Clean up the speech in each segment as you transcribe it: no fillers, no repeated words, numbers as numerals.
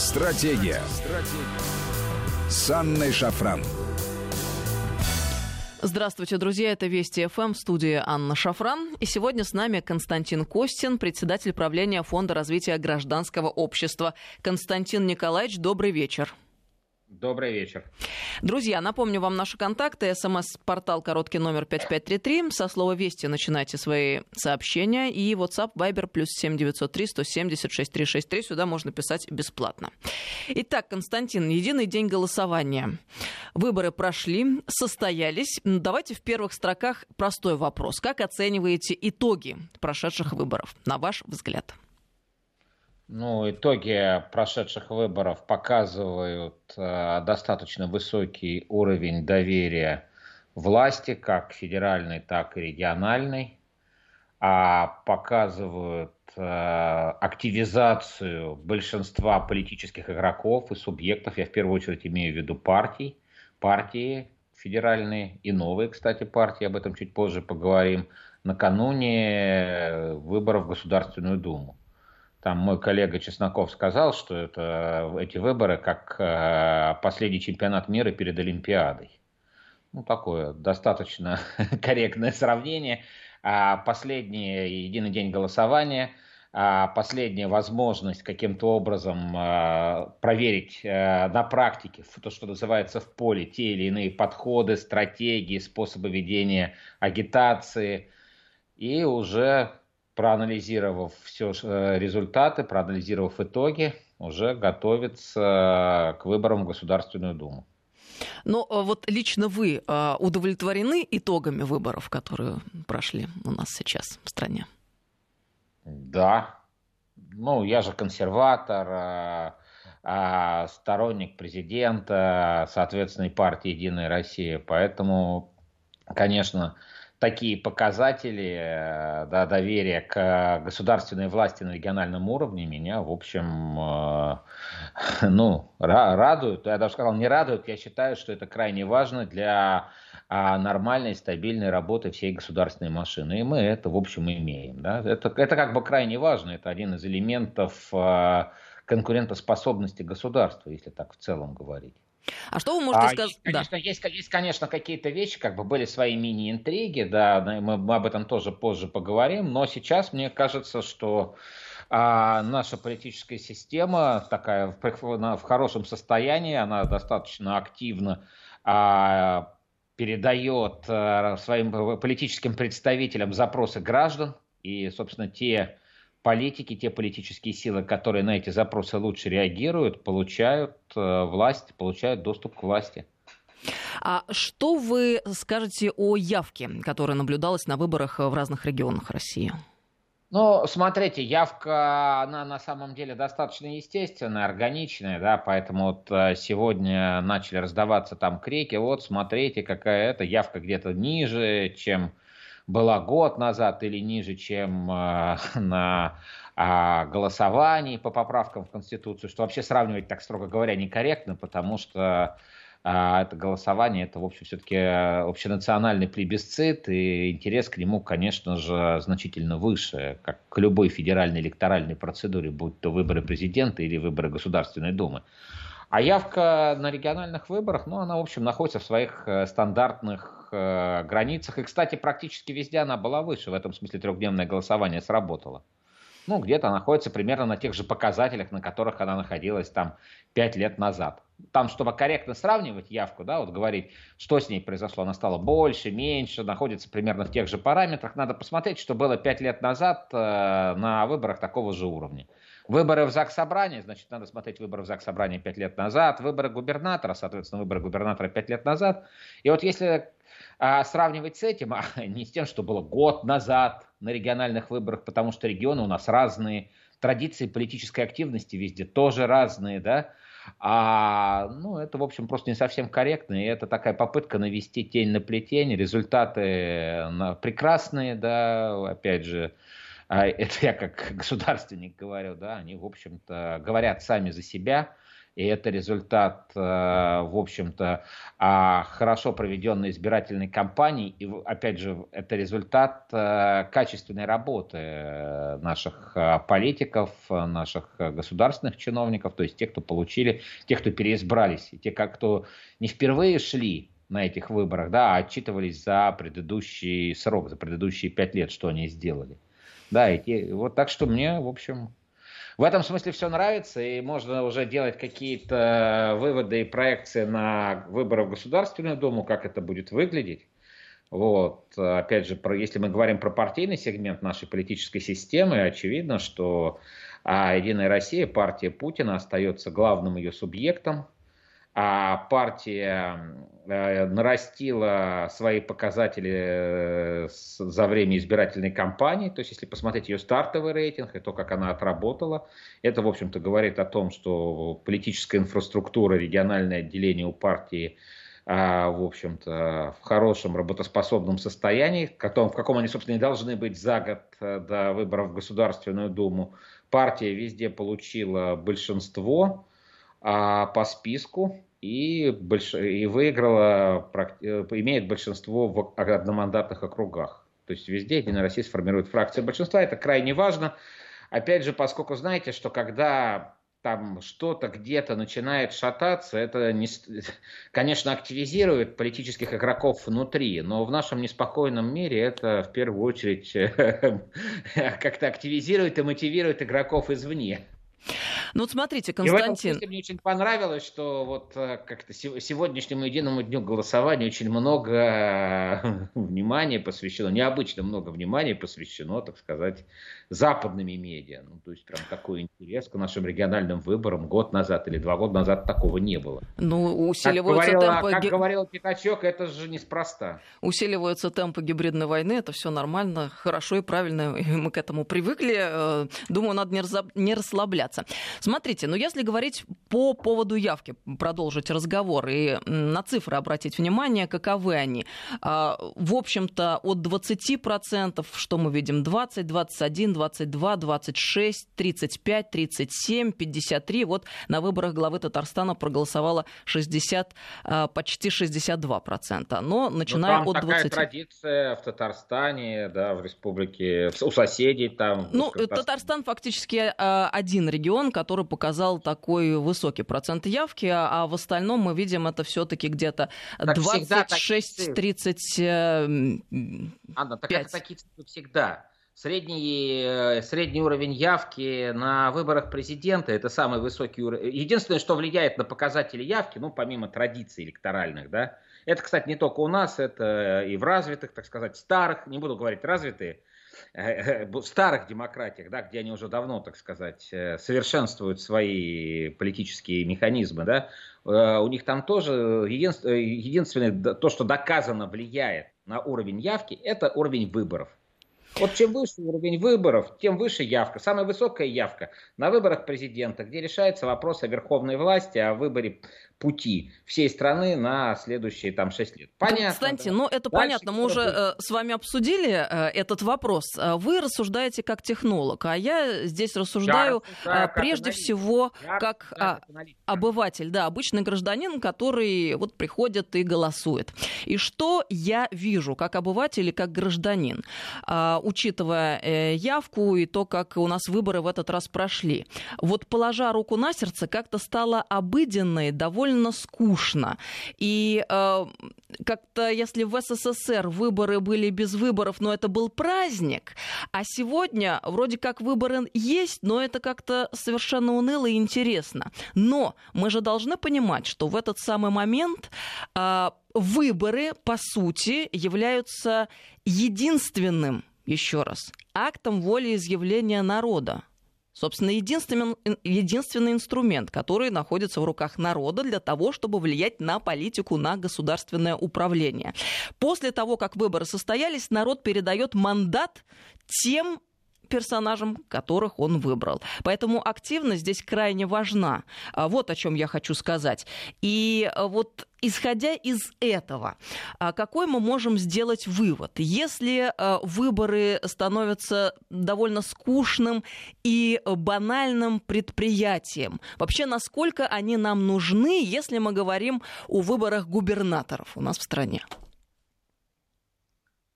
Стратегия с Анной Шафран. Здравствуйте, друзья. Это Вести ФМ, в студии Анна Шафран. И сегодня с нами Константин Костин, председатель правления Фонда развития гражданского общества. Константин Николаевич, добрый вечер. Добрый вечер. Друзья, напомню вам наши контакты. СМС-портал короткий номер 5533. Со слова «Вести» начинайте свои сообщения. И WhatsApp, Viber, +7 903 170 6363. Сюда можно писать бесплатно. Итак, Константин, единый день голосования. Выборы прошли, состоялись. Давайте в первых строках простой вопрос. Как оцениваете итоги прошедших выборов, на ваш взгляд? Итоги прошедших выборов показывают достаточно высокий уровень доверия власти, как федеральной, так и региональной, показывают активизацию большинства политических игроков и субъектов, я в первую очередь имею в виду партии федеральные и новые, кстати, партии, об этом чуть позже поговорим, накануне выборов в Государственную Думу. Там мой коллега Чесноков сказал, что эти выборы как последний чемпионат мира перед Олимпиадой. Такое достаточно корректное сравнение. Последний единый день голосования, последняя возможность каким-то образом проверить на практике, то, что называется в поле, те или иные подходы, стратегии, способы ведения агитации. И уже... проанализировав все результаты, проанализировав итоги, уже готовится к выборам в Государственную Думу. Но вот лично вы удовлетворены итогами выборов, которые прошли у нас сейчас в стране? Да. Я же консерватор, сторонник президента, соответственно, партии «Единая Россия». Поэтому, конечно... такие показатели доверия к государственной власти на региональном уровне меня, в общем, радуют. Я даже сказал, не радуют. Я считаю, что это крайне важно для нормальной, стабильной работы всей государственной машины. И мы это, в общем, имеем. Да? Это как бы крайне важно. Это один из элементов конкурентоспособности государства, если так в целом говорить. А что вы можете сказать? Есть, конечно, какие-то вещи, были свои мини-интриги, мы об этом тоже позже поговорим, но сейчас мне кажется, что наша политическая система такая в хорошем состоянии, она достаточно активно передает своим политическим представителям запросы граждан, и, собственно, те политические силы, которые на эти запросы лучше реагируют, получают власть, получают доступ к власти. А что вы скажете о явке, которая наблюдалась на выборах в разных регионах России? Смотрите, явка, она на самом деле достаточно естественная, органичная, поэтому сегодня начали раздаваться там крики, смотрите, какая это явка где-то ниже, чем... была год назад или ниже, чем на голосовании по поправкам в Конституцию, что вообще сравнивать, так строго говоря, некорректно, потому что это голосование, это, в общем, все-таки общенациональный плебисцит, и интерес к нему, конечно же, значительно выше, как к любой федеральной электоральной процедуре, будь то выборы президента или выборы Государственной Думы. А явка на региональных выборах, она, в общем, находится в своих стандартных границах. И, кстати, практически везде она была выше. В этом смысле трехдневное голосование сработало. Где-то находится примерно на тех же показателях, на которых она находилась там 5 лет назад. Там, чтобы корректно сравнивать явку, говорить, что с ней произошло, она стала больше, меньше, находится примерно в тех же параметрах. Надо посмотреть, что было 5 лет назад на выборах такого же уровня. Выборы в Заксобрание, значит, надо смотреть выборы в Заксобрание 5 лет назад, выборы губернатора, соответственно, выборы губернатора 5 лет назад. И если сравнивать с этим, а не с тем, что было год назад на региональных выборах, потому что регионы у нас разные, традиции политической активности везде тоже разные, это, в общем, просто не совсем корректно, и это такая попытка навести тень на плетень, результаты прекрасные, опять же, это я как государственник говорю, они, в общем-то, говорят сами за себя. И это результат, в общем-то, хорошо проведенной избирательной кампании. И, опять же, это результат качественной работы наших политиков, наших государственных чиновников, то есть тех, кто получили, тех, кто переизбрались, и те, кто не впервые шли на этих выборах, да, отчитывались за предыдущий срок, за предыдущие 5 лет, что они сделали. Да, и вот так что мне, в общем, в этом смысле все нравится, и можно уже делать какие-то выводы и проекции на выборы в Государственную Думу, как это будет выглядеть. Вот, опять же, если мы говорим про партийный сегмент нашей политической системы, очевидно, что «Единая Россия», партия Путина, остается главным ее субъектом. А партия нарастила свои показатели за время избирательной кампании. То есть, если посмотреть ее стартовый рейтинг и то, как она отработала, это, в общем-то, говорит о том, что политическая инфраструктура, региональное отделение у партии, в общем-то, в хорошем работоспособном состоянии, в каком они, собственно, и должны быть за год до выборов в Государственную Думу. Партия везде получила большинство по списку и выиграла, имеет большинство в одномандатных округах. То есть везде «Единая Россия» сформирует фракцию большинства. Это крайне важно. Опять же, поскольку знаете, что когда там что-то где-то начинает шататься, это, конечно, активизирует политических игроков внутри, но в нашем неспокойном мире это в первую очередь как-то активизирует и мотивирует игроков извне. Ну вот смотрите, Константин. И в этом смысле мне очень понравилось, что вот как-то сегодняшнему единому дню голосования очень много внимания посвящено, необычно много внимания посвящено, так сказать, западными медиа. Ну, то есть прям такой интерес к нашим региональным выборам год назад или 2 года назад такого не было. Ну, усиливаются темпы... Как говорил Пятачок, это же неспроста. Усиливаются темпы гибридной войны, это все нормально, хорошо и правильно, мы к этому привыкли. Думаю, надо не расслабляться. Смотрите, но если говорить по поводу явки, продолжить разговор и на цифры обратить внимание, каковы они. В общем-то, от 20%, что мы видим, 20, 21, 22, 26, 35, 37, 53. Вот на выборах главы Татарстана проголосовало 60, почти 62%. Но начиная от 20%. Там такая традиция в Татарстане, да, в республике, у соседей там. Ну, Татарстан фактически один регион, который показал такой высокий процент явки, а в остальном мы видим это все-таки где-то 26-35. Анна, так такие цифры всегда. Средний уровень явки на выборах президента — это самый высокий уровень. Единственное, что влияет на показатели явки, ну, помимо традиций электоральных, да, это, кстати, не только у нас, это и в развитых, так сказать, старых, не буду говорить развитые, в старых демократиях, да, где они уже давно, так сказать, совершенствуют свои политические механизмы, да, у них там тоже единственное, то, что доказано влияет на уровень явки, это уровень выборов. Вот чем выше уровень выборов, тем выше явка. Самая высокая явка на выборах президента, где решается вопрос о верховной власти, о выборе пути всей страны на следующие там 6 лет. Понятно. Константин, да? Ну это дальше понятно. Мы уже с вами обсудили этот вопрос. Вы рассуждаете как технолог, а я здесь рассуждаю прежде всего как обыватель, да, обычный гражданин, который вот приходит и голосует. И что я вижу как обыватель и как гражданин, учитывая явку и то, как у нас выборы в этот раз прошли? Вот положа руку на сердце, как-то стало обыденно и довольно скучно. И как-то, если в СССР выборы были без выборов, но это был праздник, а сегодня вроде как выборы есть, но это как-то совершенно уныло и интересно. Но мы же должны понимать, что в этот самый момент выборы, по сути, являются единственным, еще раз, актом волеизъявления народа. Собственно, единственный инструмент, который находится в руках народа для того, чтобы влиять на политику, на государственное управление. После того, как выборы состоялись, народ передает мандат тем, персонажам, которых он выбрал. Поэтому активность здесь крайне важна. Вот о чем я хочу сказать. И вот исходя из этого, какой мы можем сделать вывод? Если выборы становятся довольно скучным и банальным предприятием, вообще насколько они нам нужны, если мы говорим о выборах губернаторов у нас в стране?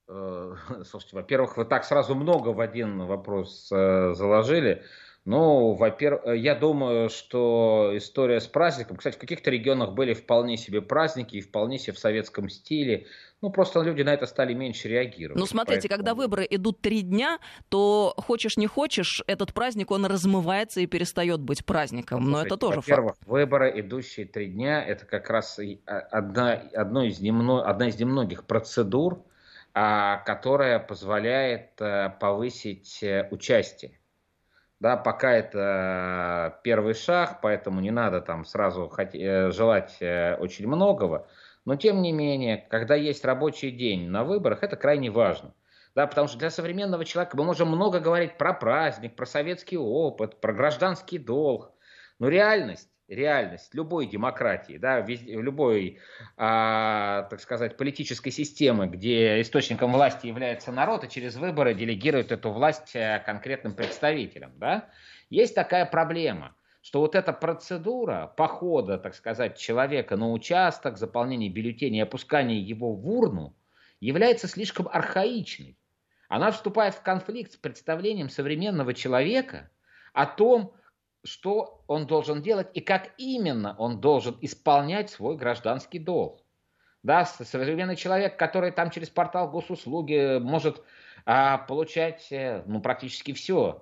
Слушайте, во-первых, вы так сразу много в один вопрос заложили. Ну, во-первых, я думаю, что история с праздником... Кстати, в каких-то регионах были вполне себе праздники и вполне себе в советском стиле. Ну, просто люди на это стали меньше реагировать. Ну, смотрите, поэтому... когда выборы идут 3 дня, то хочешь не хочешь, этот праздник, он размывается и перестает быть праздником. Но это тоже во-первых, факт. Во-первых, выборы, идущие 3 дня, это как раз одна из немногих процедур, которая позволяет повысить участие. Да, пока это первый шаг, поэтому не надо там сразу желать очень многого. Но тем не менее, когда есть рабочий день на выборах, это крайне важно. Да, потому что для современного человека мы можем много говорить про праздник, про советский опыт, про гражданский долг. Но реальность любой демократии, да, любой, так сказать, политической системы, где источником власти является народ, и через выборы делегирует эту власть конкретным представителям, да, есть такая проблема, что вот эта процедура похода, так сказать, человека на участок, заполнения бюллетеней, опускания его в урну, является слишком архаичной. Она вступает в конфликт с представлением современного человека о том, что он должен делать и как именно он должен исполнять свой гражданский долг. Да, современный человек, который там через портал госуслуги может получать практически все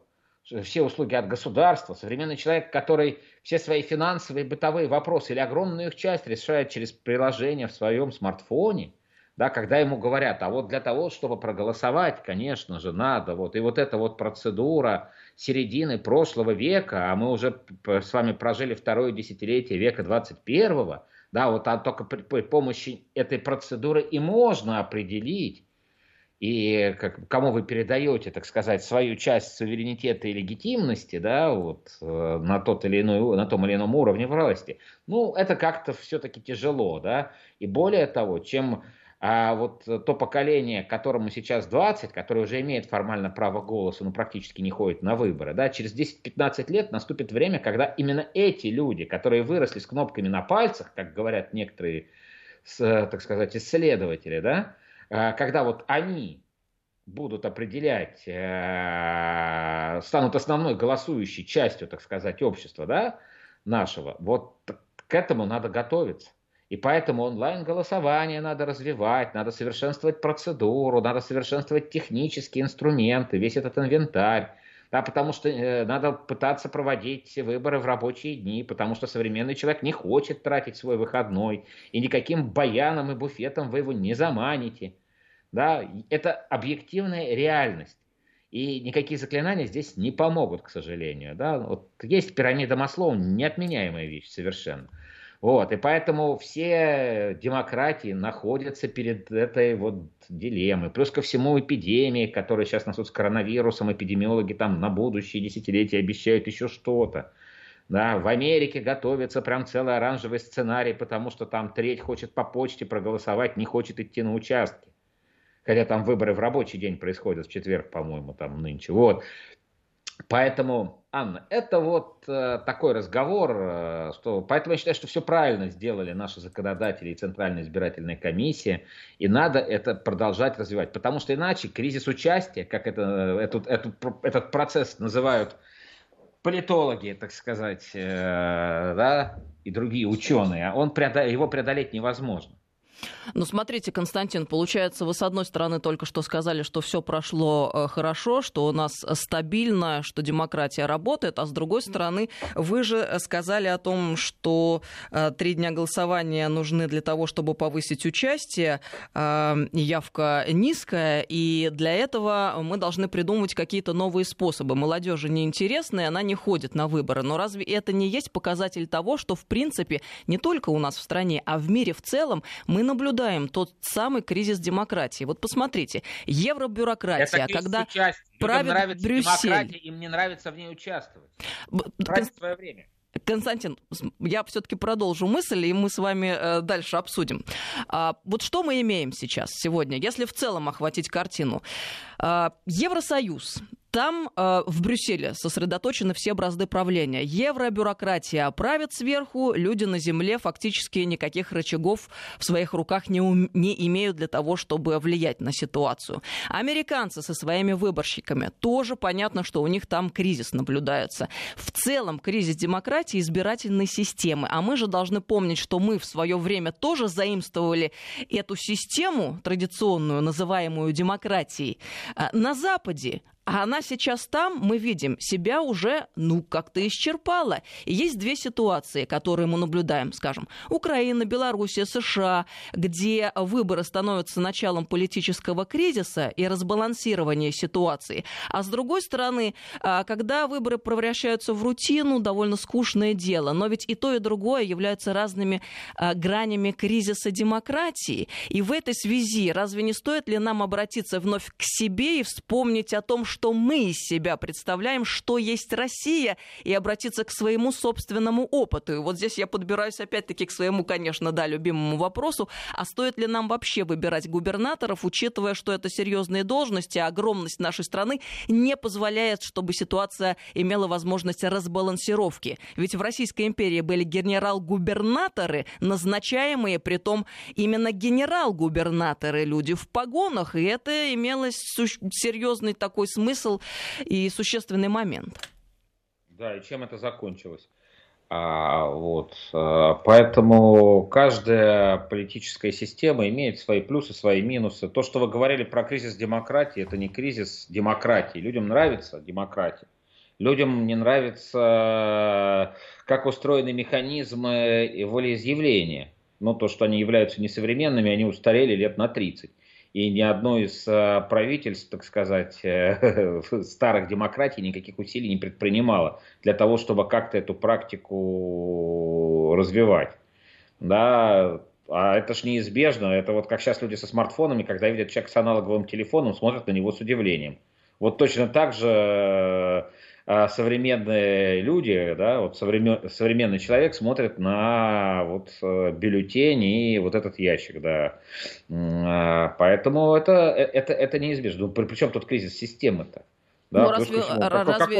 услуги от государства. Современный человек, который все свои финансовые, бытовые вопросы или огромную их часть решает через приложение в своем смартфоне, да, когда ему говорят, а вот для того, чтобы проголосовать, конечно же, надо. Вот. И вот эта вот процедура середины прошлого века, а мы уже с вами прожили 2-е десятилетие века 21-го, да, вот только при помощи этой процедуры и можно определить, и кому вы передаете, так сказать, свою часть суверенитета и легитимности, да, вот, на том или ином уровне власти. Ну, это как-то все-таки тяжело, да, и более того, чем... А вот то поколение, которому сейчас 20, которое уже имеет формально право голоса, но практически не ходит на выборы, да, через 10-15 лет наступит время, когда именно эти люди, которые выросли с кнопками на пальцах, как говорят некоторые, так сказать, исследователи, да, когда вот они будут определять, станут основной голосующей частью, так сказать, общества, да, нашего, вот к этому надо готовиться. И поэтому онлайн-голосование надо развивать, надо совершенствовать процедуру, надо совершенствовать технические инструменты, весь этот инвентарь. Да, потому что надо пытаться проводить выборы в рабочие дни, потому что современный человек не хочет тратить свой выходной, и никаким баяном и буфетом вы его не заманите. Да, это объективная реальность. И никакие заклинания здесь не помогут, к сожалению. Да, вот есть пирамида Маслоу, неотменяемая вещь совершенно. Вот, и поэтому все демократии находятся перед этой вот дилеммой. Плюс ко всему эпидемии, которые сейчас несут с коронавирусом, эпидемиологи там на будущие десятилетия обещают еще что-то. Да, в Америке готовится прям целый оранжевый сценарий, потому что там 1/3 хочет по почте проголосовать, не хочет идти на участки. Хотя там выборы в рабочий день происходят, в четверг, по-моему, там нынче. Вот. Поэтому, Анна, это вот такой разговор, что... Поэтому я считаю, что все правильно сделали наши законодатели и Центральная избирательная комиссия, и надо это продолжать развивать, потому что иначе кризис участия, как этот процесс называют политологи, так сказать, да, и другие ученые, его преодолеть невозможно. Ну, смотрите, Константин, получается, вы, с одной стороны, только что сказали, что все прошло хорошо, что у нас стабильно, что демократия работает, а с другой стороны, вы же сказали о том, что 3 дня голосования нужны для того, чтобы повысить участие, явка низкая, и для этого мы должны придумать какие-то новые способы. Молодежи неинтересна, и она не ходит на выборы. Но разве это не есть показатель того, что, в принципе, не только у нас в стране, а в мире в целом мы научились наблюдаем тот самый кризис демократии. Вот посмотрите, евробюрократия, это когда правит Брюссель. Им не нравится в ней участвовать. Тратить свое время. Константин, я все-таки продолжу мысль, и мы с вами дальше обсудим. Вот что мы имеем сейчас, сегодня, если в целом охватить картину. Евросоюз. Там в Брюсселе сосредоточены все бразды правления. Евробюрократия правит сверху, люди на земле фактически никаких рычагов в своих руках не имеют для того, чтобы влиять на ситуацию. Американцы со своими выборщиками. Тоже понятно, что у них там кризис наблюдается. В целом кризис демократии, избирательной системы. А мы же должны помнить, что мы в свое время тоже заимствовали эту систему, традиционную, называемую демократией, на Западе. А она сейчас там, мы видим, себя уже, как-то исчерпала. И есть две ситуации, которые мы наблюдаем, скажем, Украина, Белоруссия, США, где выборы становятся началом политического кризиса и разбалансирования ситуации. А с другой стороны, когда выборы превращаются в рутину, довольно скучное дело. Но ведь и то, и другое являются разными гранями кризиса демократии. И в этой связи разве не стоит ли нам обратиться вновь к себе и вспомнить о том, что мы из себя представляем, что есть Россия, и обратиться к своему собственному опыту. И вот здесь я подбираюсь опять-таки к своему, конечно, любимому вопросу, а стоит ли нам вообще выбирать губернаторов, учитывая, что это серьезные должности, а огромность нашей страны не позволяет, чтобы ситуация имела возможность разбалансировки. Ведь в Российской империи были генерал-губернаторы, назначаемые, притом именно генерал-губернаторы, люди в погонах, и это имело серьезный такой смысл и существенный момент. Да, и чем это закончилось? Поэтому каждая политическая система имеет свои плюсы, свои минусы. То, что вы говорили про кризис демократии, это не кризис демократии. Людям нравится демократия. Людям не нравится, как устроены механизмы волеизъявления. Но то, что они являются несовременными, они устарели лет на 30. И ни одно из правительств, так сказать, старых демократий никаких усилий не предпринимало для того, чтобы как-то эту практику развивать. Да, а это ж неизбежно. Это вот как сейчас люди со смартфонами, когда видят человека с аналоговым телефоном, смотрят на него с удивлением. Вот точно так же современные люди, да, вот современный человек смотрит на бюллетень и вот этот ящик, да. Поэтому это неизбежно. Причем тут кризис системы-то? Да, разве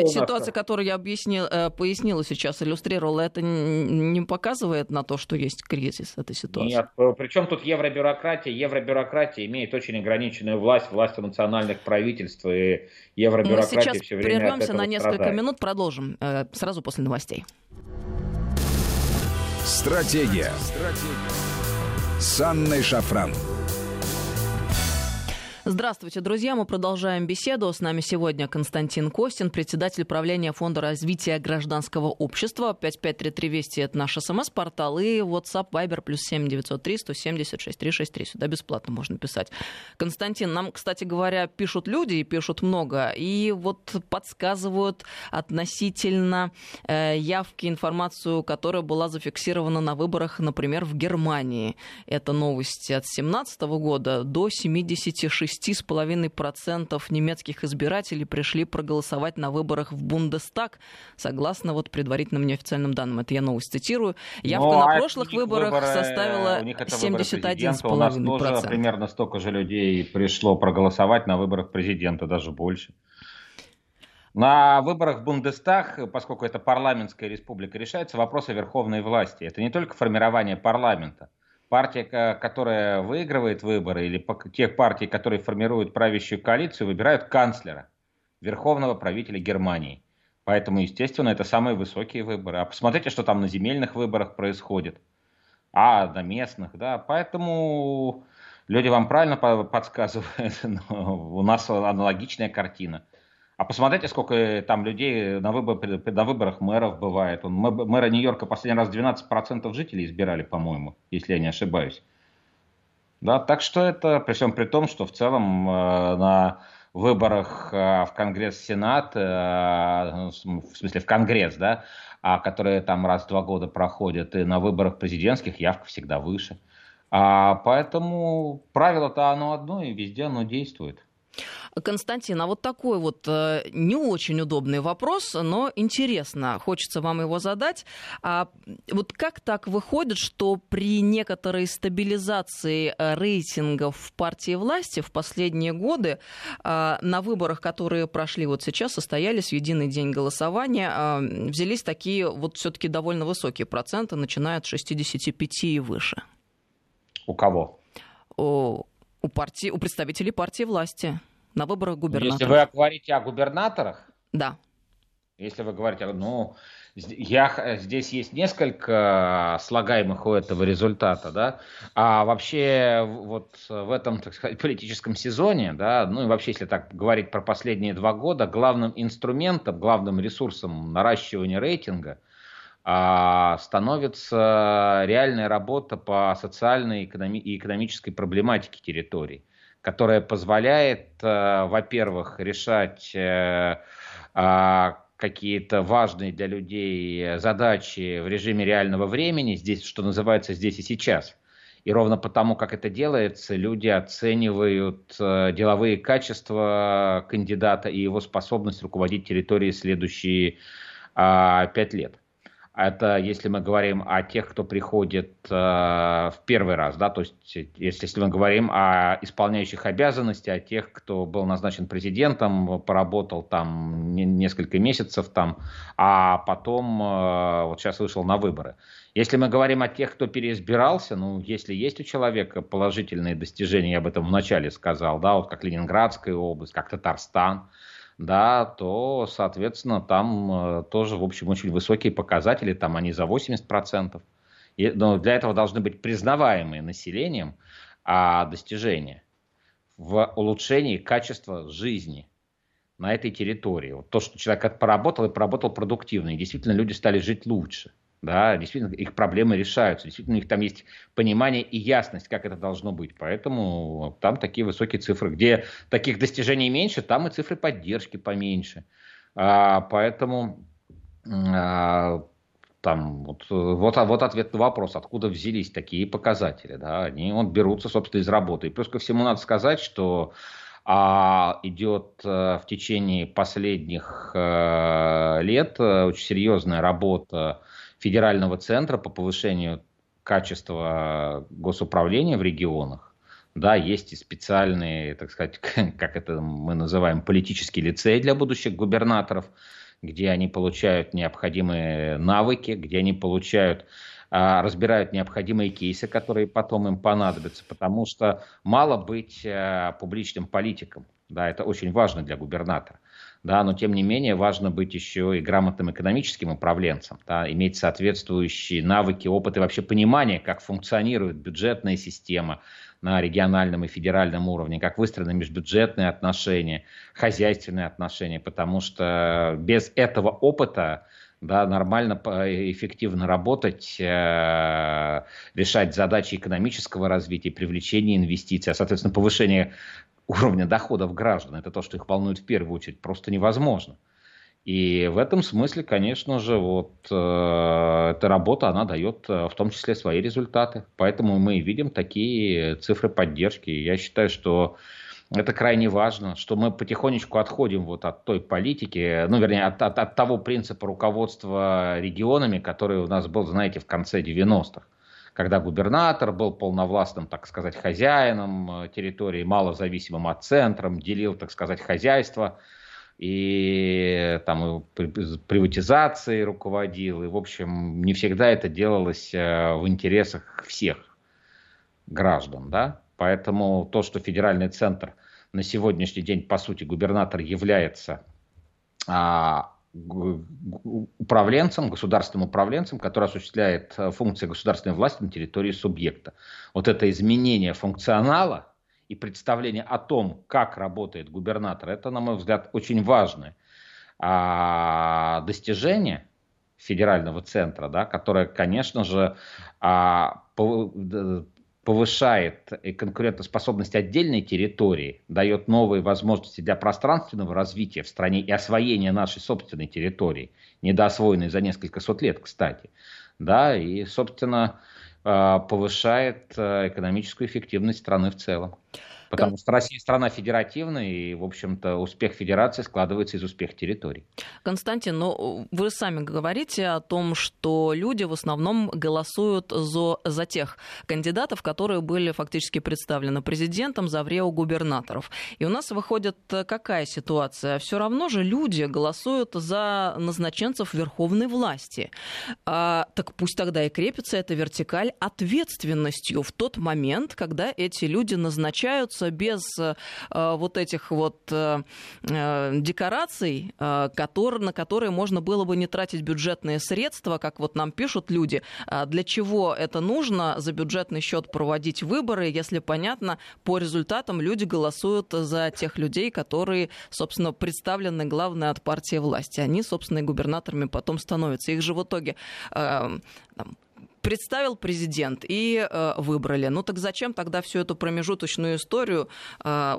ситуация, которую я пояснила сейчас, иллюстрировала, это не показывает на то, что есть кризис этой ситуации? Нет, причем тут евробюрократия. Евробюрократия имеет очень ограниченную власть, власть у национальных правительств, и евробюрократия мы сейчас все время прервемся на несколько минут, продолжим сразу после новостей. Стратегия. С Анной Шафран. Здравствуйте, друзья. Мы продолжаем беседу. С нами сегодня Константин Костин, председатель правления Фонда развития гражданского общества. 5533 Вести — это наш СМС-портал. И WhatsApp, Viber, +7 903 176 363. Сюда бесплатно можно писать. Константин, нам, кстати говоря, пишут люди, и пишут много. И вот подсказывают относительно явки информацию, которая была зафиксирована на выборах, например, в Германии. Это новость от 2017 года до 76,5% немецких избирателей пришли проголосовать на выборах в Бундестаг, согласно предварительным неофициальным данным. Это я новость цитирую. Явка на прошлых выборах составила 71,5%. У нас тоже примерно столько же людей пришло проголосовать на выборах президента, даже больше. На выборах в Бундестаг, поскольку это парламентская республика, решаются вопросы верховной власти. Это не только формирование парламента. Партия, которая выигрывает выборы, или те партии, которые формируют правящую коалицию, выбирают канцлера, верховного правителя Германии. Поэтому, естественно, это самые высокие выборы. А посмотрите, что там на земельных выборах происходит, а на местных, да. Поэтому люди вам правильно подсказывают, но у нас аналогичная картина. А посмотрите, сколько там людей на выборах мэров бывает. Мэра Нью-Йорка последний раз 12% жителей избирали, по-моему, если я не ошибаюсь. Да, так что это, при всем при том, что в целом на выборах в Конгресс, Сенат, в Конгресс, да, которые там раз в 2 года проходят, и на выборах президентских явка всегда выше. Поэтому правило-то оно одно, и везде оно действует. Константин, а вот такой вот не очень удобный вопрос, но интересно, хочется вам его задать. А вот как так выходит, что при некоторой стабилизации рейтингов в партии власти в последние годы на выборах, которые прошли вот сейчас, состоялись в единый день голосования, взялись такие вот все-таки довольно высокие проценты, начиная от 65 и выше? У кого? У представителей партии власти на выборах губернаторов. Если вы говорите о губернаторах? Да. Если вы говорите, здесь есть несколько слагаемых у этого результата, да. А вообще вот в этом, так сказать, политическом сезоне, да, ну и вообще, если так говорить про последние 2 года, главным инструментом, главным ресурсом наращивания рейтинга становится реальная работа по социальной и экономической проблематике территорий, которая позволяет, во-первых, решать какие-то важные для людей задачи в режиме реального времени, здесь, что называется, здесь и сейчас. И ровно потому, как это делается, люди оценивают деловые качества кандидата и его способность руководить территорией следующие 5 лет. Это если мы говорим о тех, кто приходит в первый раз, да, то есть если мы говорим о исполняющих обязанности, о тех, кто был назначен президентом, поработал там несколько месяцев, там, а потом вот сейчас вышел на выборы. Если мы говорим о тех, кто переизбирался, ну, если есть у человека положительные достижения, я об этом вначале сказал, да, вот как Ленинградская область, как Татарстан, да, то, соответственно, там тоже, в общем, очень высокие показатели, там они за 80%. Но для этого должны быть признаваемые населением достижения в улучшении качества жизни на этой территории. Вот то, что человек поработал и поработал продуктивно, и действительно люди стали жить лучше. Да, действительно, их проблемы решаются, действительно, у них там есть понимание и ясность, как это должно быть. Поэтому там такие высокие цифры. Где таких достижений меньше, там и цифры поддержки поменьше. Поэтому там вот ответ на вопрос, откуда взялись такие показатели. Да? Они берутся, собственно, из работы. И плюс ко всему надо сказать, что идет в течение последних лет очень серьезная работа федерального центра по повышению качества госуправления в регионах. Да, есть и специальные, так сказать, как это мы называем, политические лицеи для будущих губернаторов, где они получают необходимые навыки, где они получают, разбирают необходимые кейсы, которые потом им понадобятся, потому что мало быть публичным политиком. Да, это очень важно для губернатора. Да, но тем не менее важно быть еще и грамотным экономическим управленцем, да, иметь соответствующие навыки, опыт и вообще понимание, как функционирует бюджетная система на региональном и федеральном уровне, как выстроены межбюджетные отношения, хозяйственные отношения, потому что без этого опыта, да, нормально, эффективно работать, решать задачи экономического развития, привлечения инвестиций, а, соответственно, повышение уровня доходов граждан, это то, что их волнует в первую очередь, просто невозможно. И в этом смысле, конечно же, вот эта работа, она дает в том числе свои результаты. Поэтому мы видим такие цифры поддержки. Я считаю, что это крайне важно, что мы потихонечку отходим вот от той политики, ну, вернее, от того принципа руководства регионами, который у нас был, знаете, в конце 90-х. Когда губернатор был полновластным, так сказать, хозяином территории, малозависимым от центра, делил, так сказать, хозяйство, и там приватизацией руководил. И, в общем, не всегда это делалось в интересах всех граждан. Да? Поэтому то, что федеральный центр на сегодняшний день, по сути, губернатор является управленцем, государственным управленцем, который осуществляет функции государственной власти на территории субъекта. Вот это изменение функционала и представление о том, как работает губернатор, это, на мой взгляд, очень важное достижение федерального центра, да, которое, конечно же, повышает конкурентоспособность отдельной территории, дает новые возможности для пространственного развития в стране и освоения нашей собственной территории, недоосвоенной за несколько сот лет, кстати. Да, и, собственно, повышает экономическую эффективность страны в целом. Потому что Россия страна федеративная, и, в общем-то, успех федерации складывается из успеха территорий. Константин, ну, вы сами говорите о том, что люди в основном голосуют за тех кандидатов, которые были фактически представлены президентом, за врио-губернаторов. И у нас выходит какая ситуация? Все равно же люди голосуют за назначенцев верховной власти. Так пусть тогда и крепится эта вертикаль ответственностью в тот момент, когда эти люди назначаются без вот этих вот декораций, на которые можно было бы не тратить бюджетные средства, как вот нам пишут люди. Для чего это нужно? За бюджетный счет проводить выборы, если понятно, по результатам люди голосуют за тех людей, которые, собственно, представлены главной от партии власти. Они, собственно, и губернаторами потом становятся. Их же в итоге... представил президент и выбрали. Ну так зачем тогда всю эту промежуточную историю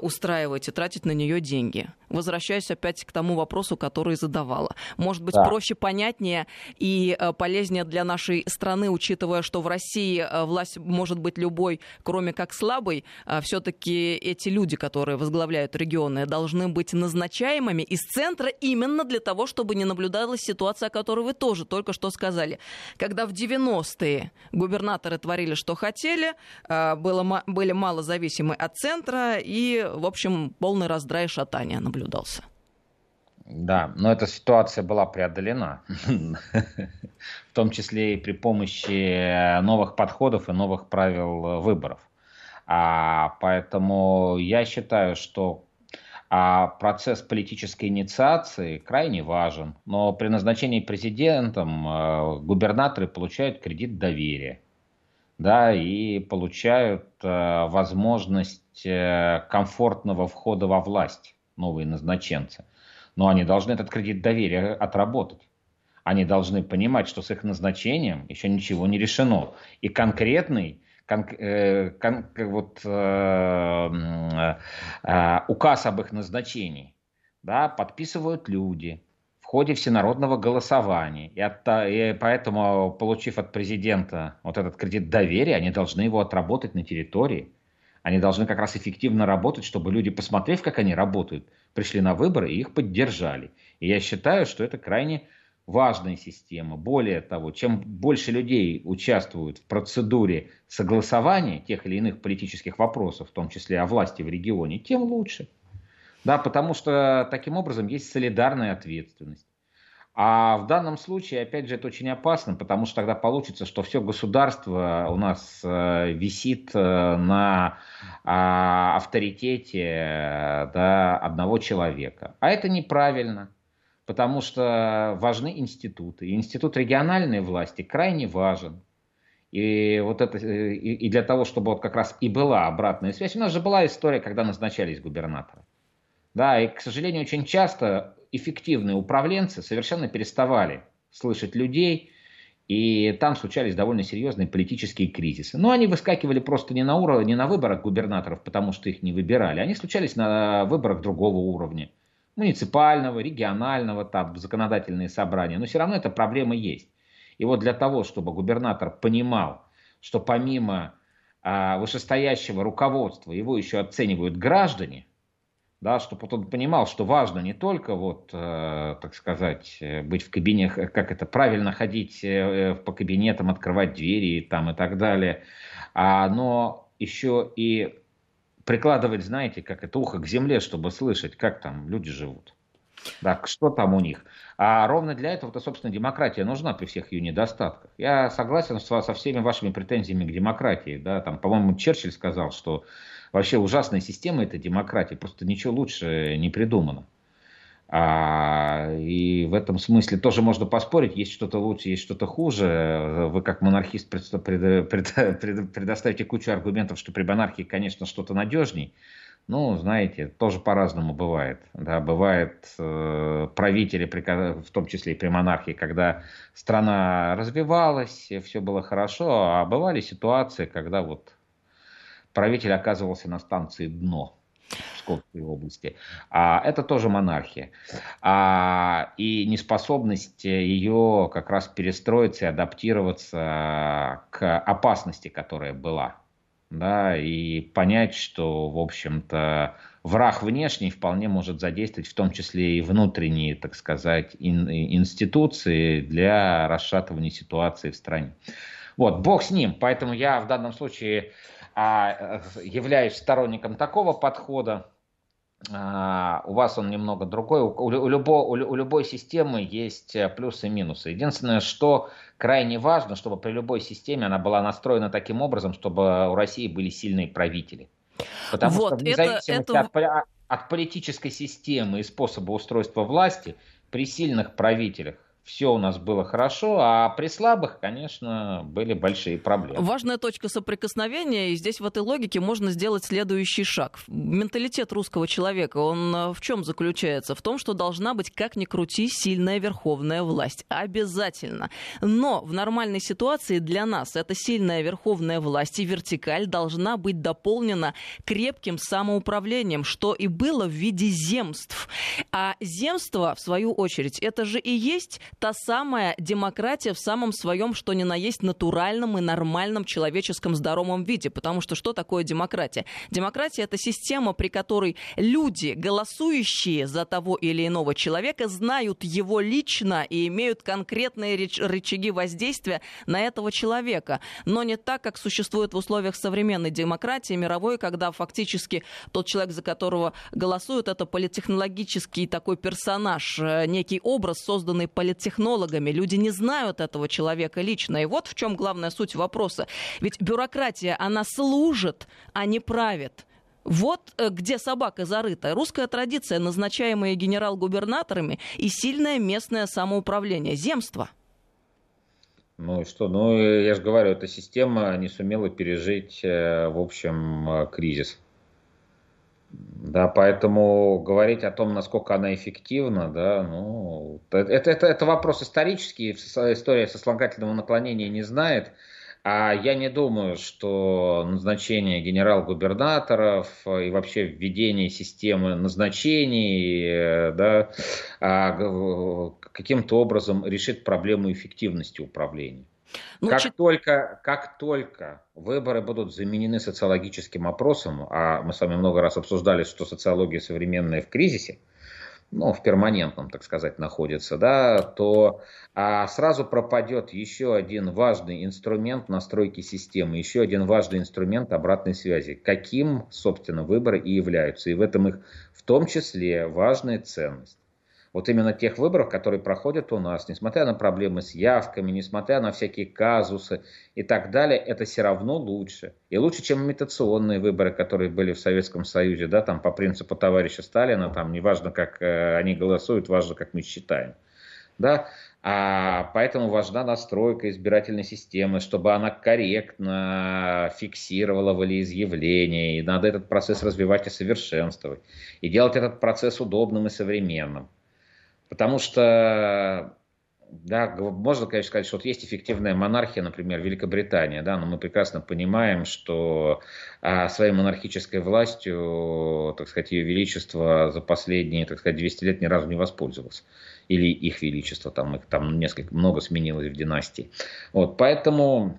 устраивать и тратить на нее деньги? Возвращаюсь опять к тому вопросу, который задавала. Может быть, проще, понятнее и полезнее для нашей страны, учитывая, что в России власть может быть любой, кроме как слабой, все-таки эти люди, которые возглавляют регионы, должны быть назначаемыми из центра именно для того, чтобы не наблюдалась ситуация, о которой вы тоже только что сказали. Когда в 90-е губернаторы творили, что хотели, были мало зависимы от центра, и, в общем, полный раздрай и шатание наблюдался. Да, но эта ситуация была преодолена, в том числе и при помощи новых подходов и новых правил выборов. Поэтому я считаю, что процесс политической инициации крайне важен, но при назначении президентом губернаторы получают кредит доверия, да, и получают возможность комфортного входа во власть, новые назначенцы. Но они должны этот кредит доверия отработать. Они должны понимать, что с их назначением еще ничего не решено. И конкретный указ об их назначении, да, подписывают люди в ходе всенародного голосования. И поэтому, получив от президента вот этот кредит доверия, они должны его отработать на территории. Они должны как раз эффективно работать, чтобы люди, посмотрев, как они работают, пришли на выборы и их поддержали. И я считаю, что это крайне важная система. Более того, чем больше людей участвуют в процедуре согласования тех или иных политических вопросов, в том числе о власти в регионе, тем лучше. Да, потому что таким образом есть солидарная ответственность. А в данном случае, опять же, это очень опасно, потому что тогда получится, что все государство у нас висит на авторитете, да, одного человека. А это неправильно. Потому что важны институты. И институт региональной власти крайне важен. И, вот это, и для того, чтобы вот как раз и была обратная связь. У нас же была история, когда назначались губернаторы. Да, и, к сожалению, очень часто эффективные управленцы совершенно переставали слышать людей. И там случались довольно серьезные политические кризисы. Но они выскакивали просто не на выборах губернаторов, потому что их не выбирали. Они случались на выборах другого уровня. Муниципального, регионального, там законодательные собрания, но все равно эта проблема есть. И вот для того, чтобы губернатор понимал, что помимо вышестоящего руководства его еще оценивают граждане, да, чтобы он понимал, что важно не только вот, так сказать, быть в кабинетах, как это правильно ходить по кабинетам, открывать двери там, и так далее, но еще и прикладывать, знаете, как это, ухо к земле, чтобы слышать, как там люди живут. Да, что там у них. А ровно для этого-то, собственно, демократия нужна при всех ее недостатках. Я согласен со всеми вашими претензиями к демократии. Да, там, по-моему, Черчилль сказал, что вообще ужасная система – это демократия. Просто ничего лучше не придумано. И в этом смысле тоже можно поспорить, есть что-то лучше, есть что-то хуже. Вы как монархист предоставите кучу аргументов, что при монархии, конечно, что-то надежней. Ну, знаете, тоже по-разному бывает. Да, бывают правители, в том числе и при монархии, когда страна развивалась, все было хорошо, а бывали ситуации, когда вот правитель оказывался на станции дно. Псковской области. Это тоже монархия. И неспособность ее как раз перестроиться и адаптироваться к опасности, которая была. Да, и понять, что, в общем-то, враг внешний вполне может задействовать, в том числе и внутренние, так сказать, институции для расшатывания ситуации в стране. Вот, бог с ним. Поэтому я в данном случае являюсь сторонником такого подхода. У вас он немного другой. У любой системы есть плюсы и минусы. Единственное, что крайне важно, чтобы при любой системе она была настроена таким образом, чтобы у России были сильные правители. Потому вот, что в зависимости от политической системы и способа устройства власти, при сильных правителях все у нас было хорошо, а при слабых, конечно, были большие проблемы. Важная точка соприкосновения, и здесь в этой логике можно сделать следующий шаг. Менталитет русского человека, он в чем заключается? В том, что должна быть, как ни крути, сильная верховная власть. Обязательно. Но в нормальной ситуации для нас эта сильная верховная власть и вертикаль должна быть дополнена крепким самоуправлением, что и было в виде земств. А земство, в свою очередь, это же и есть та самая демократия в самом своем, что ни на есть, натуральном и нормальном человеческом здоровом виде. Потому что что такое демократия? Демократия — это система, при которой люди, голосующие за того или иного человека, знают его лично и имеют конкретные рычаги воздействия на этого человека. Но не так, как существует в условиях современной демократии, мировой, когда фактически тот человек, за которого голосуют, это политтехнологический такой персонаж, некий образ, созданный политтехнологами. Люди не знают этого человека лично. И вот в чем главная суть вопроса. Ведь бюрократия, она служит, а не правит. Вот где собака зарыта. Русская традиция, назначаемые генерал-губернаторами, и сильное местное самоуправление. Земство. Ну и что? Ну, я же говорю, эта система не сумела пережить, в общем, кризис. Да, поэтому говорить о том, насколько она эффективна, да, ну, это вопрос исторический, история сослагательного наклонения не знает. А я не думаю, что назначение генерал-губернаторов и вообще введение системы назначений, да, каким-то образом решит проблему эффективности управления. Ну, как только выборы будут заменены социологическим опросом, а мы с вами много раз обсуждали, что социология современная в кризисе, ну, в перманентном, так сказать, находится, да, то сразу пропадет еще один важный инструмент настройки системы, еще один важный инструмент обратной связи, каким, собственно, выборы и являются. И в этом их в том числе важная ценность. Вот именно тех выборов, которые проходят у нас, несмотря на проблемы с явками, несмотря на всякие казусы и так далее, это все равно лучше. И лучше, чем имитационные выборы, которые были в Советском Союзе, да, там по принципу товарища Сталина, там неважно, как они голосуют, важно, как мы считаем. Да? Поэтому важна настройка избирательной системы, чтобы она корректно фиксировала волеизъявление. И надо этот процесс развивать и совершенствовать. И делать этот процесс удобным и современным. Потому что, да, можно, конечно, сказать, что вот есть эффективная монархия, например, Великобритания, да, но мы прекрасно понимаем, что своей монархической властью, так сказать, Ее Величество за последние, так сказать, 200 лет ни разу не воспользовалось. Или их Величество, там их там много сменилось в династии. Вот, поэтому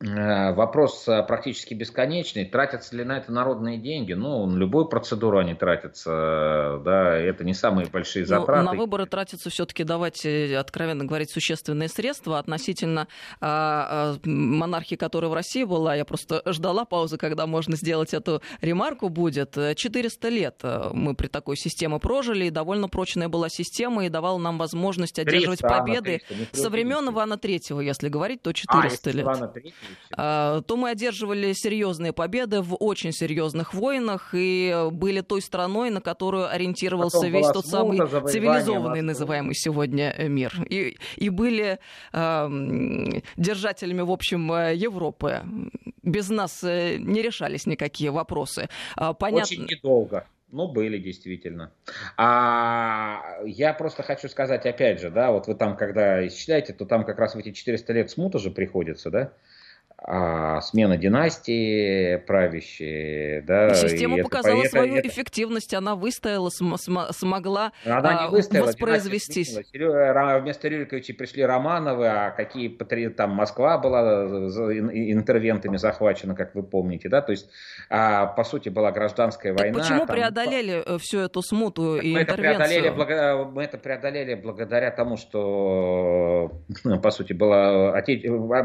вопрос практически бесконечный. Тратятся ли на это народные деньги? Ну, на любую процедуру они тратятся. Да, это не самые большие затраты. Но на выборы тратятся все-таки, давайте откровенно говорить, существенные средства. Относительно монархии, которая в России была, я просто ждала паузы, когда можно сделать эту ремарку, будет. 400 лет мы при такой системе прожили, и довольно прочная была система, и давала нам возможность одерживать победы. 300. Со времен Ивана III, если говорить, то 400 лет. Ивана III. То мы одерживали серьезные победы в очень серьезных войнах и были той страной, на которую ориентировался весь тот самый цивилизованный, называемый сегодня, мир. И были держателями, в общем, Европы. Без нас не решались никакие вопросы. Понятно. Очень недолго. Ну, были, действительно. Я просто хочу сказать, опять же, да, вот вы там, когда исчисляете, то там как раз в эти 400 лет смута же приходится, да? смена династии правящей. Да, система показала свою эффективность, она выстояла, смогла воспроизвестись. Вместо Рюриковичей пришли Романовы, а какие там Москва была интервентами захвачена, как вы помните. Да? То есть, по сути, была гражданская война. Почему там преодолели всю эту смуту и интервенцию? Мы это преодолели благодаря тому, что, по сути, было,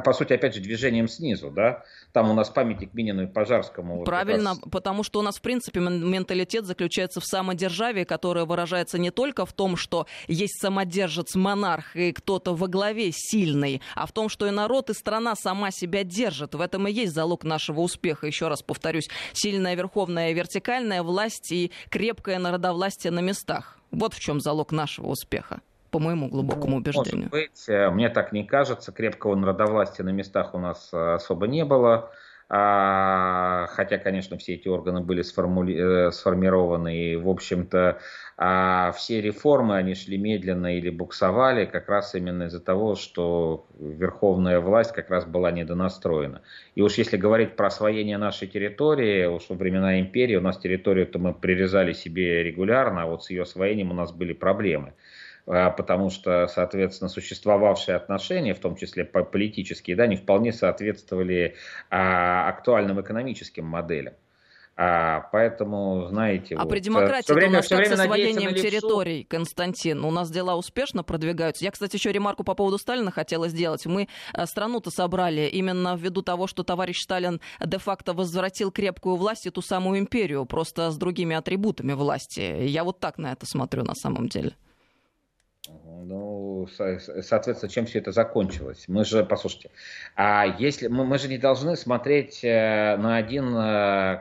по сути, опять же, движением СНИ. Да? Там у нас памятник Минину и Пожарскому. Правильно, вот потому что у нас, в принципе, менталитет заключается в самодержавии, которое выражается не только в том, что есть самодержец, монарх и кто-то во главе сильный, а в том, что и народ, и страна сама себя держит. В этом и есть залог нашего успеха. Еще раз повторюсь, сильная верховная вертикальная власть и крепкое народовластие на местах. Вот в чем залог нашего успеха. По моему глубокому убеждению. Может быть, мне так не кажется. Крепкого народовластия на местах у нас особо не было. Хотя, конечно, все эти органы были сформированы. И, в общем-то, все реформы, они шли медленно или буксовали, как раз именно из-за того, что верховная власть как раз была недонастроена. И уж если говорить про освоение нашей территории, уж во времена империи у нас территорию-то мы прирезали себе регулярно, а вот с ее освоением у нас были проблемы. Потому что, соответственно, существовавшие отношения, в том числе политические, да, не вполне соответствовали актуальным экономическим моделям. Поэтому, знаете... А вот, при демократии это у нас как с освоением территорий, Константин? У нас дела успешно продвигаются. Я, кстати, еще ремарку по поводу Сталина хотела сделать. Мы страну-то собрали именно ввиду того, что товарищ Сталин де-факто возвратил крепкую власть и ту самую империю, просто с другими атрибутами власти. Я вот так на это смотрю на самом деле. Ну, соответственно, чем все это закончилось? Мы же, послушайте, мы же не должны смотреть на один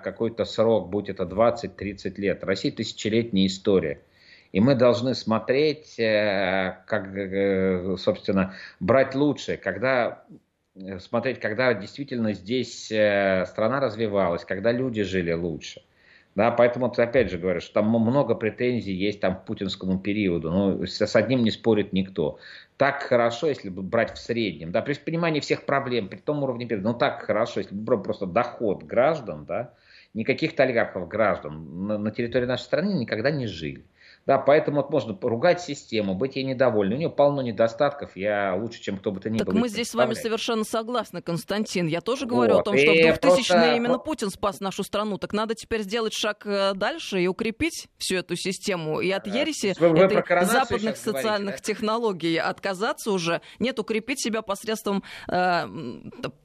какой-то срок, будь это 20-30 лет. Россия тысячелетняя история. И мы должны смотреть, как, собственно, брать лучшее, когда действительно здесь страна развивалась, когда люди жили лучше. Да, поэтому, опять же говорю, что там много претензий есть там, к путинскому периоду. Но с одним не спорит никто. Так хорошо, если бы брать в среднем. Да, при понимании всех проблем, при том уровне периода. Но так хорошо, если бы брать просто доход граждан, да, никаких олигархов граждан на территории нашей страны никогда не жили. Да, поэтому вот можно ругать систему, быть ей недовольной. У нее полно недостатков, я лучше, чем кто бы то ни был. Так мы здесь с вами совершенно согласны, Константин. Я тоже говорю о том, что в 2000-е именно Путин спас нашу страну. Так надо теперь сделать шаг дальше и укрепить всю эту систему. И от ереси этой западных социальных технологий отказаться уже. Нет, укрепить себя посредством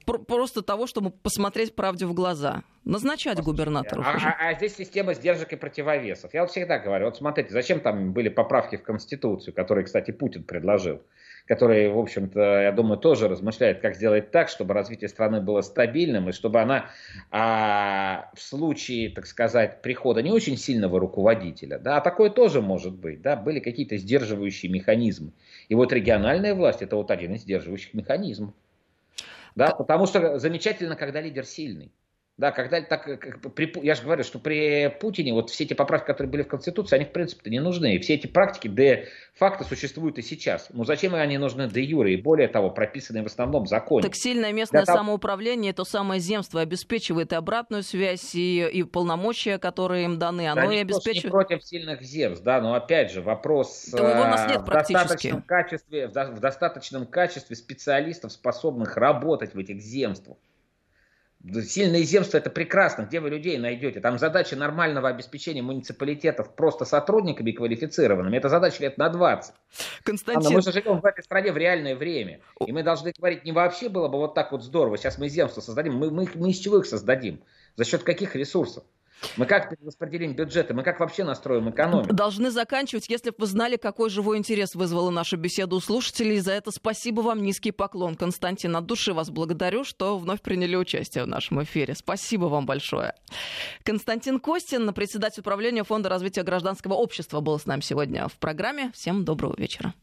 просто того, чтобы посмотреть правде в глаза. Назначать губернаторов. А здесь система сдержек и противовесов. Я вот всегда говорю, вот смотрите, зачем там были поправки в Конституцию, которые, кстати, Путин предложил, которые, в общем-то, я думаю, тоже размышляют, как сделать так, чтобы развитие страны было стабильным, и чтобы она в случае, так сказать, прихода не очень сильного руководителя, да, а такое тоже может быть, да, были какие-то сдерживающие механизмы. И вот региональная власть – это вот один из сдерживающих механизмов. Да, потому что замечательно, когда лидер сильный. Да, когда я же говорю, что при Путине вот все эти поправки, которые были в Конституции, они в принципе-то не нужны. И все эти практики де-факто существуют и сейчас. Ну зачем они нужны де-юре? И более того, прописанные в основном в законе. Так сильное местное самоуправление, то самое земство обеспечивает и обратную связь, и полномочия, которые им даны, оно и обеспечивает. Не против сильных земств, да, но опять же вопрос в достаточном качестве специалистов, способных работать в этих земствах. Сильное земство – это прекрасно, где вы людей найдете. Там задача нормального обеспечения муниципалитетов просто сотрудниками квалифицированными. Это задача лет на 20. Константин... Анна, мы же живем в этой стране в реальное время. И мы должны говорить, не вообще было бы вот так вот здорово, сейчас мы земство создадим. Мы из чего их создадим? За счет каких ресурсов? Мы как перераспределим бюджеты, мы как вообще настроим экономику? Должны заканчивать, если бы вы знали, какой живой интерес вызвала наша беседа у слушателей. За это спасибо вам, низкий поклон. Константин, от души вас благодарю, что вновь приняли участие в нашем эфире. Спасибо вам большое. Константин Костин, председатель правления Фонда развития гражданского общества, был с нами сегодня в программе. Всем доброго вечера.